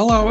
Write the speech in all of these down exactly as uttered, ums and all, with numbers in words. Hello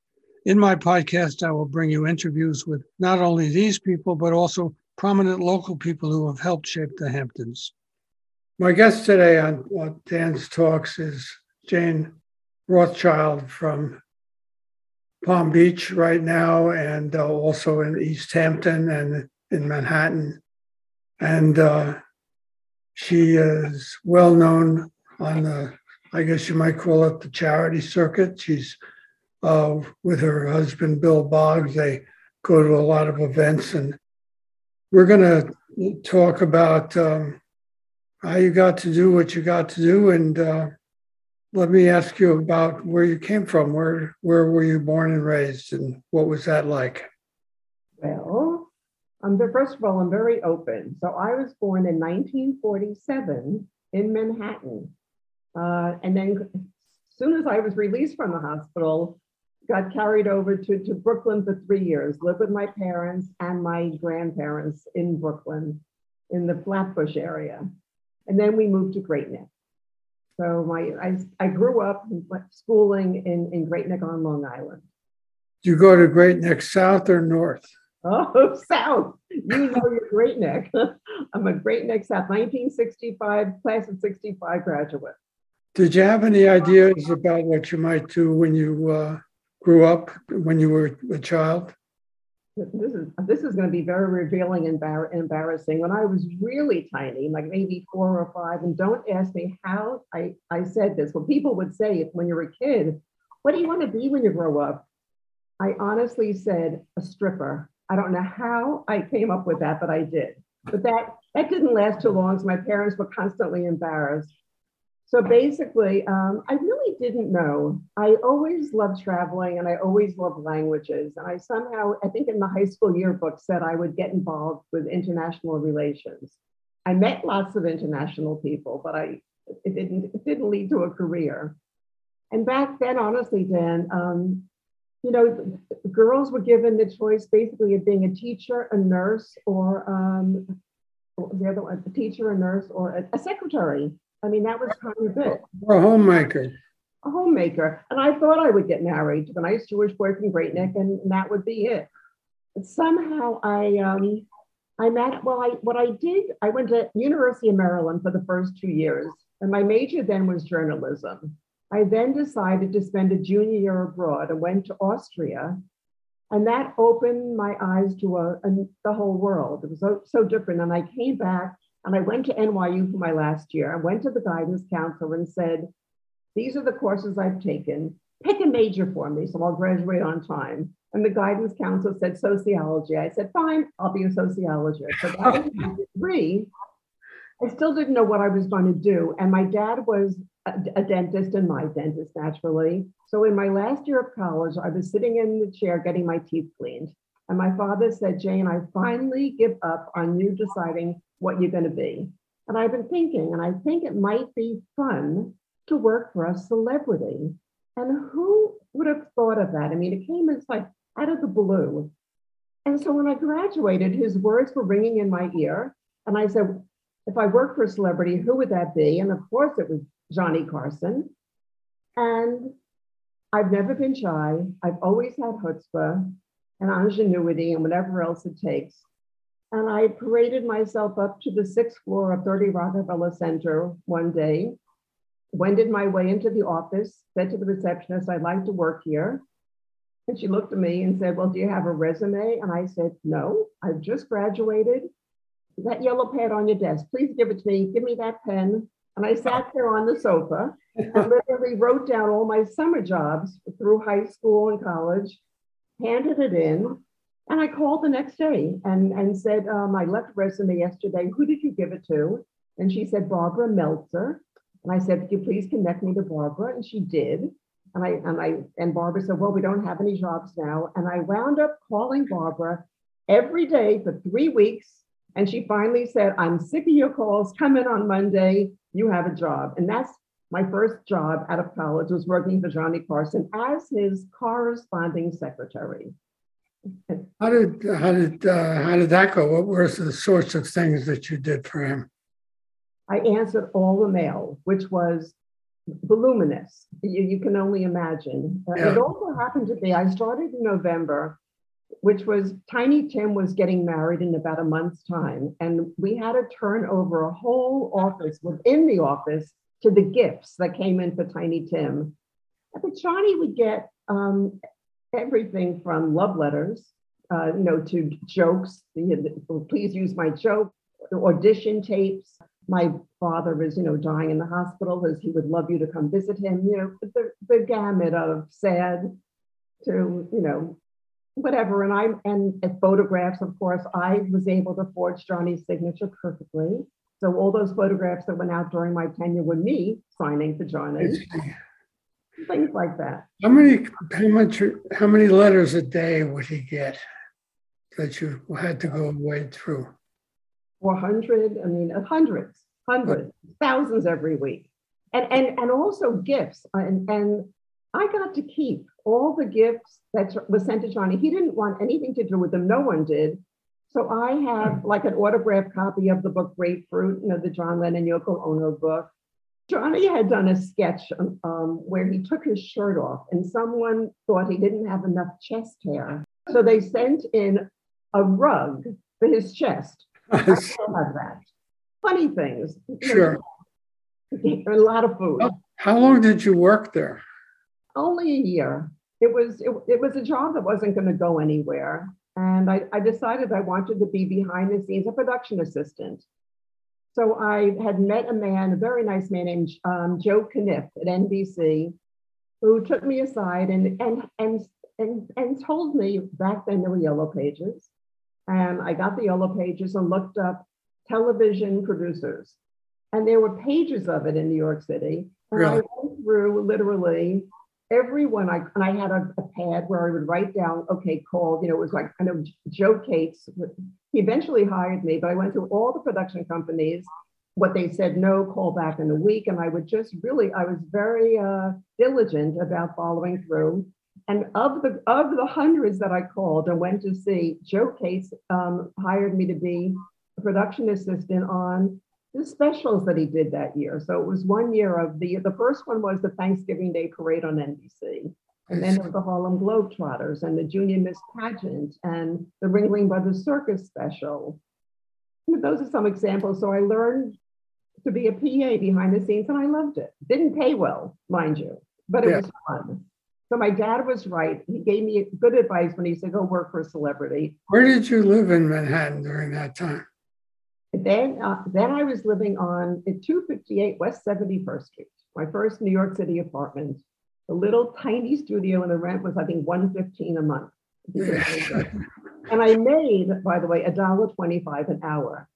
In my podcast, I will bring you interviews with not only these people, but also prominent local people who have helped shape the Hamptons. My guest today on Dan's Talks is Jane Rothschild from Palm Beach right now, and uh, also in East Hampton and in Manhattan. And uh, she is well known on the, I guess you might call it the charity circuit. She's Uh, with her husband, Bill Boggs. They go to a lot of events, and we're going to talk about um, how you got to do what you got to do. And uh, let me ask you about where you came from. Where where were you born and raised, and what was that like? Well, um, first of all, I'm very open. So I was born in nineteen forty-seven in Manhattan, uh, and then as soon as I was released from the hospital, got carried over to, to Brooklyn for three years, lived with my parents and my grandparents in Brooklyn, in the Flatbush area. And then we moved to Great Neck. So my I, I grew up schooling in, in Great Neck on Long Island. Do you go to Great Neck South or North? Oh, South. You know you're Great Neck. I'm a Great Neck South, nineteen sixty-five, class of sixty-five graduate. Did you have any ideas about what you might do when you uh, grew up, when you were a child? This is this is going to be very revealing and embar- embarrassing. When I was really tiny, like maybe four or five, and don't ask me how I, I said this. Well, people would say it when you're a kid, what do you want to be when you grow up? I honestly said a stripper. I don't know how I came up with that, but I did. But that, that didn't last too long, so my parents were constantly embarrassed. So basically, um, I really didn't know. I always loved traveling and I always loved languages. And I somehow, I think in the high school yearbook said I would get involved with international relations. I met lots of international people, but I it didn't it didn't lead to a career. And back then, honestly, Dan, um, you know, girls were given the choice basically of being a teacher, a nurse, or um, the other one, a teacher, a nurse, or a, a secretary. I mean, that was kind of it. Or a homemaker. A homemaker. And I thought I would get married to a nice Jewish boy from Great Neck, and that would be it. But somehow I, um, I met, well, I what I did, I went to University of Maryland for the first two years. And my major then was journalism. I then decided to spend a junior year abroad and went to Austria. And that opened my eyes to a, a, the whole world. It was so, so different. And I came back. And I went to N Y U for my last year. I went to the guidance counselor and said, these are the courses I've taken. Pick a major for me so I'll graduate on time. And the guidance counselor said sociology. I said, fine, I'll be a sociologist. So I was three. I still didn't know what I was going to do. And my dad was a, a dentist and my dentist, naturally. So in my last year of college, I was sitting in the chair getting my teeth cleaned. And my father said, Jane, I finally give up on you deciding what you're going to be. And I've been thinking, and I think it might be fun to work for a celebrity. And who would have thought of that? I mean, it came as like out of the blue. And so when I graduated, his words were ringing in my ear. And I said, if I work for a celebrity, who would that be? And of course it was Johnny Carson. And I've never been shy. I've always had chutzpah and ingenuity and whatever else it takes. And I paraded myself up to the sixth floor of thirty Rockefeller Center one day, wended my way into the office, said to the receptionist, I'd like to work here. And she looked at me and said, well, do you have a resume? And I said, no, I've just graduated. That yellow pad on your desk, please give it to me. Give me that pen. And I sat there on the sofa and literally wrote down all my summer jobs through high school and college, handed it in. And I called the next day and, and said, um, I left a resume yesterday. Who did you give it to? And she said, Barbara Meltzer. And I said, could you please connect me to Barbara? And she did. And I and I and Barbara said, well, we don't have any jobs now. And I wound up calling Barbara every day for three weeks. And she finally said, I'm sick of your calls. Come in on Monday. You have a job. And that's my first job out of college, was working for Johnny Carson as his corresponding secretary. How did how did uh, how did that go? What were the sorts of things that you did for him? I answered all the mail, which was voluminous. You, you can only imagine. Yeah. It also happened to be, I started in November, which was Tiny Tim was getting married in about a month's time, and we had to turn over a whole office within the office to the gifts that came in for Tiny Tim. But Johnny would get um, everything from love letters, uh, you know, to jokes. Please use my joke, the audition tapes. My father is, you know, dying in the hospital. As he would love you to come visit him. You know, the, the gamut of sad to, you know, whatever. And I and at photographs, of course, I was able to forge Johnny's signature perfectly. So all those photographs that went out during my tenure were me signing for Johnny. Things like that. How many how much how many letters a day would he get that you had to go wade through? Four hundred, I mean hundreds, hundreds, thousands every week. And and and also gifts. And and I got to keep all the gifts that was sent to Johnny. He didn't want anything to do with them, no one did. So I have like an autographed copy of the book Grapefruit, you know, the John Lennon, Yoko Ono book. Johnny had done a sketch um, where he took his shirt off and someone thought he didn't have enough chest hair. So they sent in a rug for his chest. I still have that. Funny things. Sure. A lot of food. How long did you work there? Only a year. It was it, it was a job that wasn't going to go anywhere. And I, I decided I wanted to be behind the scenes, a production assistant. So I had met a man, a very nice man named um, Joe Kniff at N B C, who took me aside and and and and and told me back then there were yellow pages, and I got the yellow pages and looked up television producers, and there were pages of it in New York City. And really? I went through literally everyone. I and I had a, a pad where I would write down, okay, called. You know, it was like I know Joe Cates. He eventually hired me, but I went through all the production companies, what they said no, call back in a week. And I would just really, I was very uh, diligent about following through. And of the of the hundreds that I called and went to see, Joe Cates um, hired me to be a production assistant on the specials that he did that year. So it was one year of the, the first one was the Thanksgiving Day Parade on N B C. And then there was the Harlem Globetrotters and the Junior Miss Pageant and the Ringling Brothers Circus Special. Those are some examples. So I learned to be a P A behind the scenes and I loved it. Didn't pay well, mind you, but it yeah. was fun. So my dad was right. He gave me good advice when he said, go work for a celebrity. Where did you live in Manhattan during that time? Then, uh, then I was living on two fifty-eight West seventy-first Street, my first New York City apartment. A little tiny studio, and the rent was, I think, one fifteen a month. And I made, by the way, one dollar twenty-five an hour.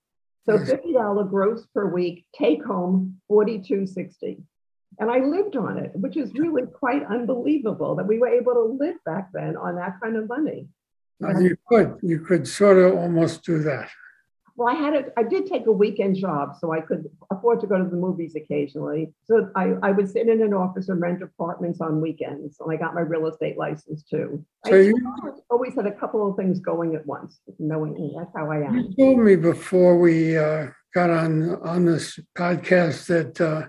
So fifty dollars gross per week, take home forty-two sixty. And I lived on it, which is really quite unbelievable that we were able to live back then on that kind of money. Well, you could, you could sort of almost do that. Well, I had a, I did take a weekend job, so I could afford to go to the movies occasionally. So I, I would sit in an office and rent apartments on weekends, and I got my real estate license too. So I you, always had a couple of things going at once, knowing me. That's how I am. You told me before we uh, got on on this podcast that uh,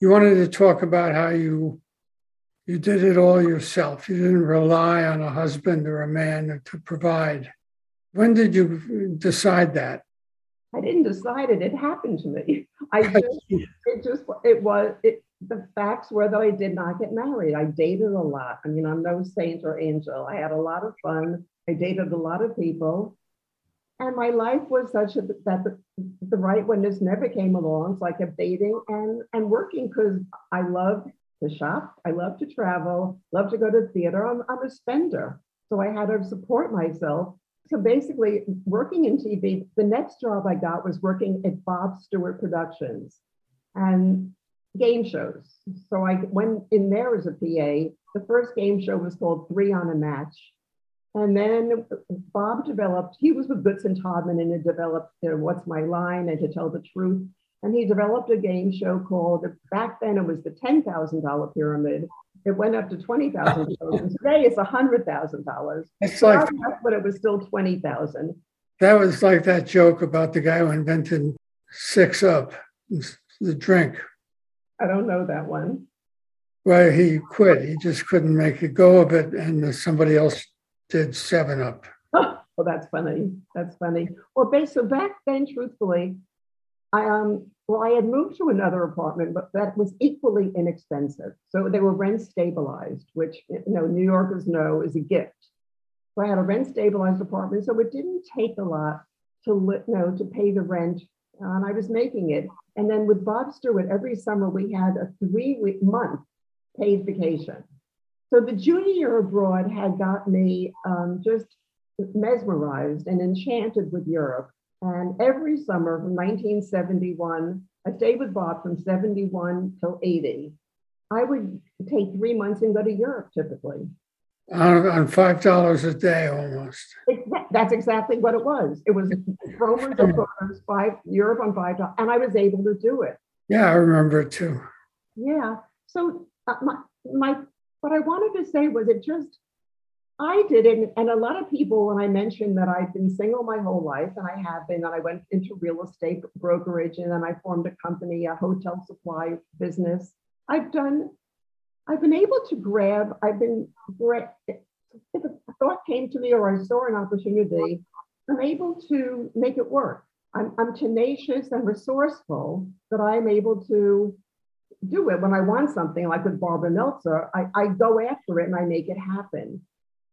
you wanted to talk about how you you did it all yourself. You didn't rely on a husband or a man to provide. When did you decide that? I didn't decide it. It happened to me. I just, it just, it was, it, the facts were that I did not get married. I dated a lot. I mean, I'm no saint or angel. I had a lot of fun. I dated a lot of people. And my life was such that the, the right witness never came along. So I kept dating and, and working because I love to shop. I love to travel, love to go to theater. I'm, I'm a spender. So I had to support myself. So basically working in T V, the next job I got was working at Bob Stewart Productions. And game shows. So I went in there as a P A. The first game show was called Three on a Match. And then Bob developed, he was with Goodson Todman and had developed you know, What's My Line and To Tell the Truth. And he developed a game show called, back then it was the ten thousand dollar pyramid. It went up to twenty thousand dollars. Today it's one hundred thousand dollars. It's like, but it was still twenty thousand dollars. That was like that joke about the guy who invented Six Up, the drink. I don't know that one. Well, he quit. He just couldn't make a go of it. And somebody else did Seven Up. Oh, well, that's funny. That's funny. Well, so back then, truthfully, I, um, well, I had moved to another apartment, but that was equally inexpensive. So they were rent stabilized, which, you know, New Yorkers know is a gift. So I had a rent stabilized apartment. So it didn't take a lot to, you know, to pay the rent. And I was making it. And then with Bob Stewart, every summer we had a three week month paid vacation. So the junior year abroad had got me um, just mesmerized and enchanted with Europe. And every summer from nineteen seventy-one, I stayed with Bob from seventy-one till eighty. I would take three months and go to Europe typically. On, on five dollars a day almost. It, that's exactly what it was. It was Romans and Romans, five, Europe on five dollars, and I was able to do it. Yeah, I remember it too. Yeah. So uh, my, my, what I wanted to say was it just, I did it, and a lot of people, when I mentioned that I've been single my whole life, and I have been, and I went into real estate brokerage, and then I formed a company, a hotel supply business. I've done I've been able to grab, I've been, if a thought came to me or I saw an opportunity, I'm able to make it work. I'm, I'm tenacious and resourceful that I'm able to do it when I want something, like with Barbara Meltzer, I, I go after it and I make it happen.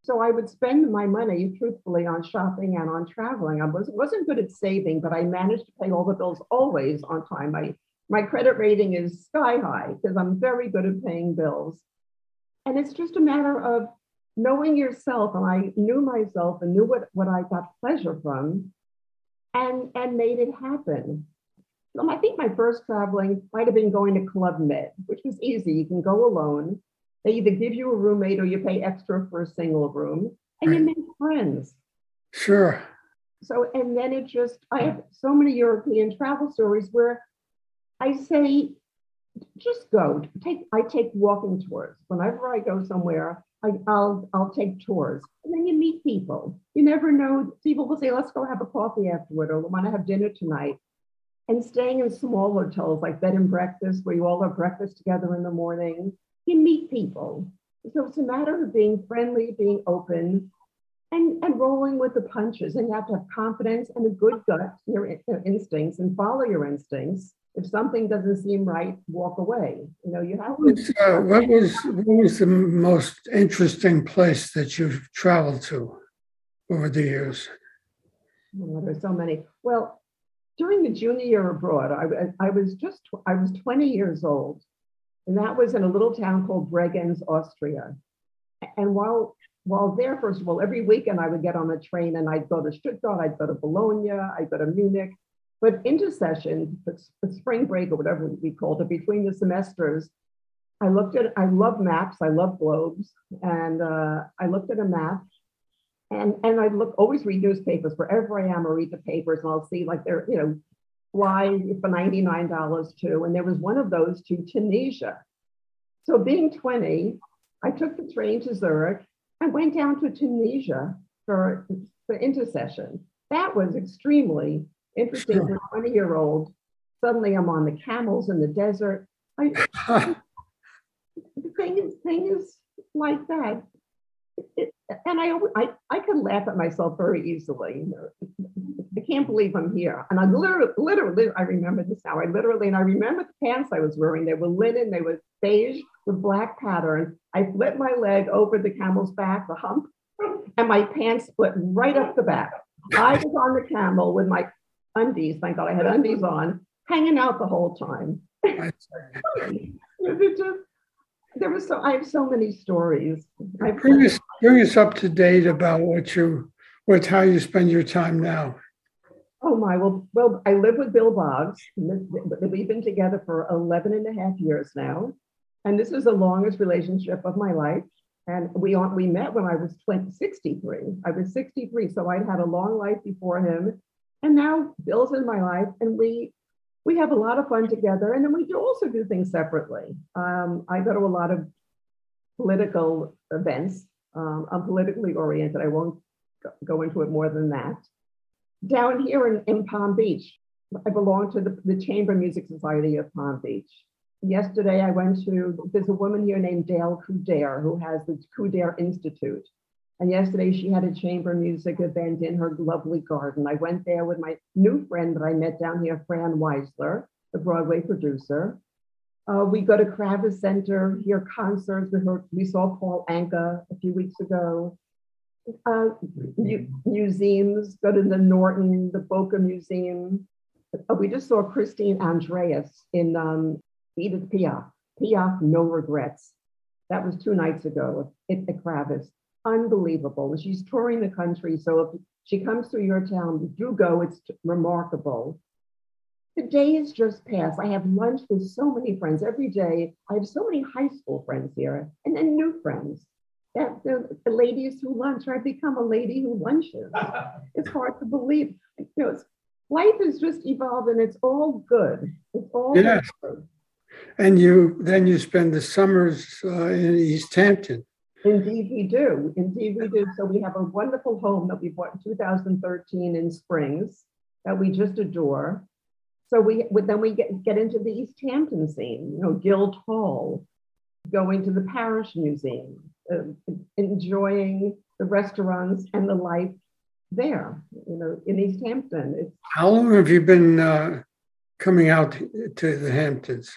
So I would spend my money truthfully on shopping and on traveling. I was, wasn't good at saving, but I managed to pay all the bills always on time. I, My credit rating is sky high because I'm very good at paying bills. And it's just a matter of knowing yourself. And I knew myself and knew what, what I got pleasure from and, and made it happen. So I think my first traveling might have been going to Club Med, which was easy. You can go alone. They either give you a roommate or you pay extra for a single room and you make friends. Sure. So, and then it just, I have so many European travel stories where I say, just go. Take I take walking tours. Whenever I go somewhere, I, I'll I'll take tours. And then you meet people. You never know. People will say, let's go have a coffee afterward, or we want to have dinner tonight. And staying in small hotels like bed and breakfast, where you all have breakfast together in the morning, you meet people. So it's a matter of being friendly, being open, and, and rolling with the punches. And you have to have confidence and a good gut, your, your instincts, and follow your instincts. If something doesn't seem right, walk away. You know, you have to. Uh, what was what was the most interesting place that you've traveled to over the years? Oh, there's so many. Well, during the junior year abroad, I, I was just I was twenty years old, and that was in a little town called Bregenz, Austria. And while while there, first of all, every weekend I would get on a train and I'd go to Stuttgart, I'd go to Bologna, I'd go to Munich. But intercession, the spring break or whatever we called it, between the semesters, I looked at, I love maps, I love globes, and uh, I looked at a map, and, and I look always read newspapers, wherever I am, I read the papers, and I'll see like they're, you know, fly for ninety-nine dollars too, and there was one of those to Tunisia. So being twenty, I took the train to Zurich and went down to Tunisia for, for intercession. That was extremely interesting for a twenty-year-old. Suddenly, I'm on the camels in the desert. I, the thing is, thing is like that. It, and I, I, I can laugh at myself very easily. I can't believe I'm here. And I literally, literally, I remember this now. I literally, and I remember the pants I was wearing. They were linen. They were beige with black pattern. I flipped my leg over the camel's back, the hump, and my pants split right up the back. I was on the camel with my undies, thank God I had undies on, hanging out the whole time. There was so, I have so many stories. Bring us, bring us up to date about what you, what, how you spend your time now. Oh my, well, well, I live with Bill Boggs. We've been together for eleven and a half years now. And this is the longest relationship of my life. And we we met when I was sixty-three. I was sixty-three, so I'd had a long life before him. And now Bill's in my life, and we we have a lot of fun together. And then we do also do things separately. Um, I go to a lot of political events. Um, I'm politically oriented. I won't go into it more than that. Down here in, in Palm Beach, I belong to the, the Chamber Music Society of Palm Beach. Yesterday, I went to, there's a woman here named Dale Kudare, who has the Kudare Institute. And yesterday, she had a chamber music event in her lovely garden. I went there with my new friend that I met down here, Fran Weisler, the Broadway producer. Uh, we go to Kravis Center, hear concerts with her. We saw Paul Anka a few weeks ago. Uh, mu- museums, go to the Norton, the Boca Museum. Uh, we just saw Christine Andreas in um, Edith Piaf, Piaf No Regrets. That was two nights ago at the Kravis. Unbelievable. She's touring the country. So if she comes through your town, do go. It's remarkable. The days just pass. I have lunch with so many friends every day. I have so many high school friends here and then new friends. That the, the ladies who lunch, or I've become a lady who lunches. It's hard to believe. You know, it's, life is just evolving. It's all good. It's all yes. good. And you then you spend the summers uh, in East Hampton. Indeed we do. Indeed we do. So we have a wonderful home that we bought in two thousand thirteen in Springs that we just adore. So we then we get, get into the East Hampton scene. You know, Guild Hall, going to the Parish Museum, uh, enjoying the restaurants and the life there. You know, in East Hampton. It's, How long have you been uh, coming out to the Hamptons?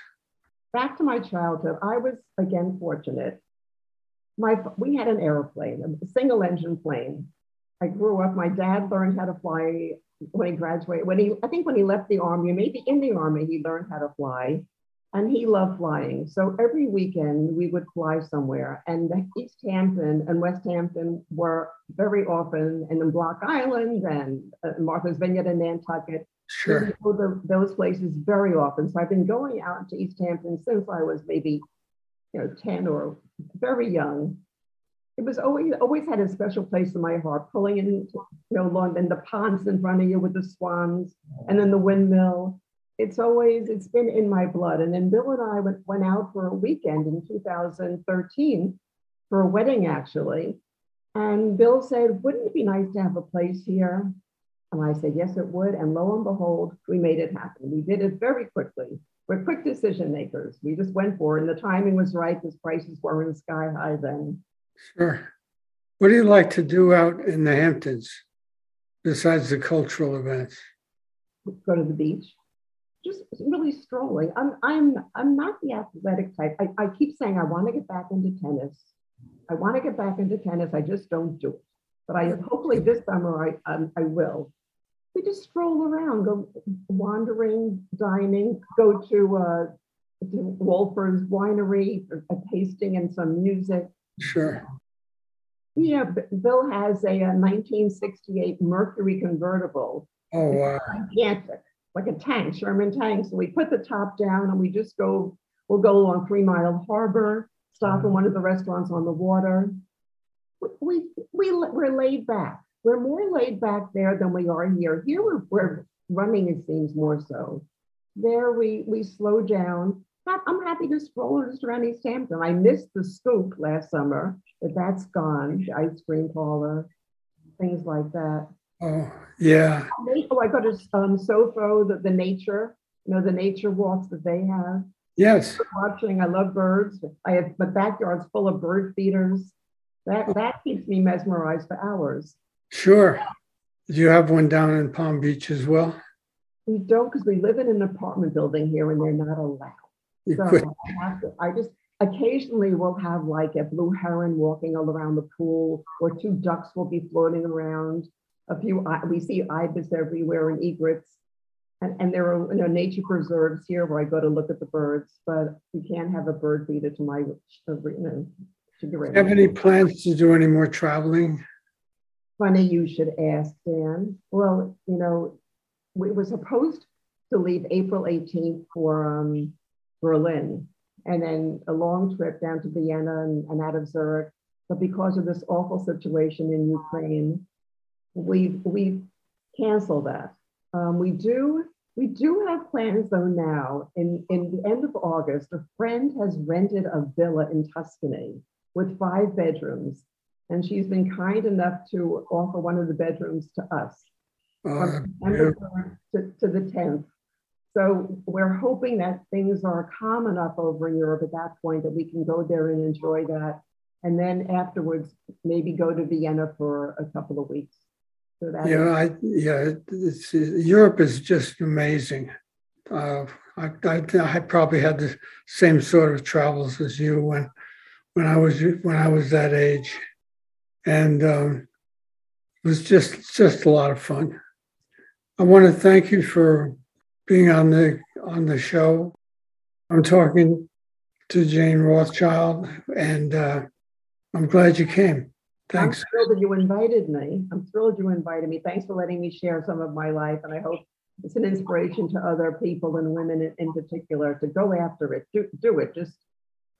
Back to my childhood, I was again fortunate. My we had an airplane, a single engine plane. I grew up. My dad learned how to fly when he graduated. When he, I think, when he left the army, maybe in the army, he learned how to fly, and he loved flying. So every weekend we would fly somewhere, and East Hampton and West Hampton were very often, and in Block Island and Martha's Vineyard and Nantucket. Sure. The, those places very often. So I've been going out to East Hampton since I was maybe, you know, ten or very young. It was always always had a special place in my heart. Pulling in, you know, London, the ponds in front of you with the swans, and then the windmill. It's always it's been in my blood. And then Bill and I went went out for a weekend in two thousand thirteen for a wedding actually. And Bill said, "Wouldn't it be nice to have a place here?" And I said, yes, it would. And lo and behold, we made it happen. We did it very quickly. We're quick decision makers. We just went for it. And the timing was right because prices weren't sky high then. Sure. What do you like to do out in the Hamptons besides the cultural events? Go to the beach. Just really strolling. I'm I'm I'm not the athletic type. I, I keep saying I want to get back into tennis. I want to get back into tennis. I just don't do it. But I hopefully this summer I um, I will. We just stroll around, go wandering, dining, go to, uh, to Wolfer's Winery, a tasting and some music. Sure. Yeah, Bill has a, a nineteen sixty-eight Mercury convertible. Oh, wow. Gigantic, like a tank, Sherman tank. So we put the top down and we just go, we'll go along Three Mile Harbor, stop in one of the restaurants on the water. We, we, we're laid back. We're more laid back there than we are here. Here we're, we're running, it seems, more so. There we we slow down. I'm happy to stroll just around East Hampton. I missed the Scoop last summer, but that's gone. The ice cream parlor, things like that. Oh, yeah. Oh, I go to um, SOFO, the, the nature, you know, the nature walks that they have. Yes. I'm watching, I love birds. I have my backyard's full of bird feeders. That that keeps me mesmerized for hours. Sure. Do you have one down in Palm Beach as well? We don't, because we live in an apartment building here and they're not allowed. You so could. I, have to, I just occasionally will have like a blue heron walking all around the pool, or two ducks will be floating around. A few, we see ibis everywhere and egrets. And, and there are, you know, nature preserves here where I go to look at the birds, but you can't have a bird feeder to my, you know, Do you have any plans to do any more traveling? Funny you should ask, Dan. Well, you know, we were supposed to leave April eighteenth for um, Berlin, and then a long trip down to Vienna and, and out of Zurich. But because of this awful situation in Ukraine, we've, we've canceled that. Um, we do we do have plans though now. In, in the end of August, a friend has rented a villa in Tuscany with five bedrooms. And she's been kind enough to offer one of the bedrooms to us from uh, September yeah. to, to the tenth. So we're hoping that things are calm enough over in Europe at that point that we can go there and enjoy that. And then afterwards, maybe go to Vienna for a couple of weeks. So that yeah, I, yeah it's, Europe is just amazing. Uh, I, I, I probably had the same sort of travels as you when when I was when I was that age, and um, it was just just a lot of fun. I want to thank you for being on the on the show. I'm talking to Jane Rothschild, and uh, I'm glad you came. Thanks. I'm thrilled that you invited me. I'm thrilled you invited me. Thanks for letting me share some of my life. And I hope it's an inspiration to other people and women in, in particular to go after it. Do, do it. Just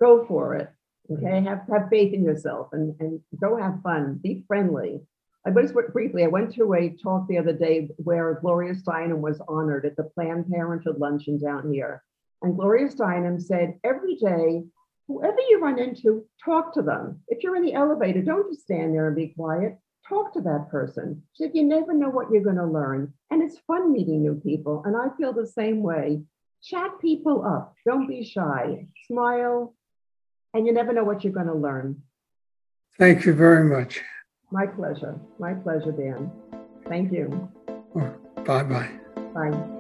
go for it. Okay. Have have faith in yourself and, and go have fun. Be friendly. I just briefly, I went to a talk the other day where Gloria Steinem was honored at the Planned Parenthood luncheon down here. And Gloria Steinem said, every day, whoever you run into, talk to them. If you're in the elevator, don't just stand there and be quiet. Talk to that person. She said, you never know what you're going to learn. And it's fun meeting new people. And I feel the same way. Chat people up. Don't be shy. Smile. And you never know what you're going to learn. Thank you very much. My pleasure. My pleasure, Dan. Thank you. Bye-bye. Bye.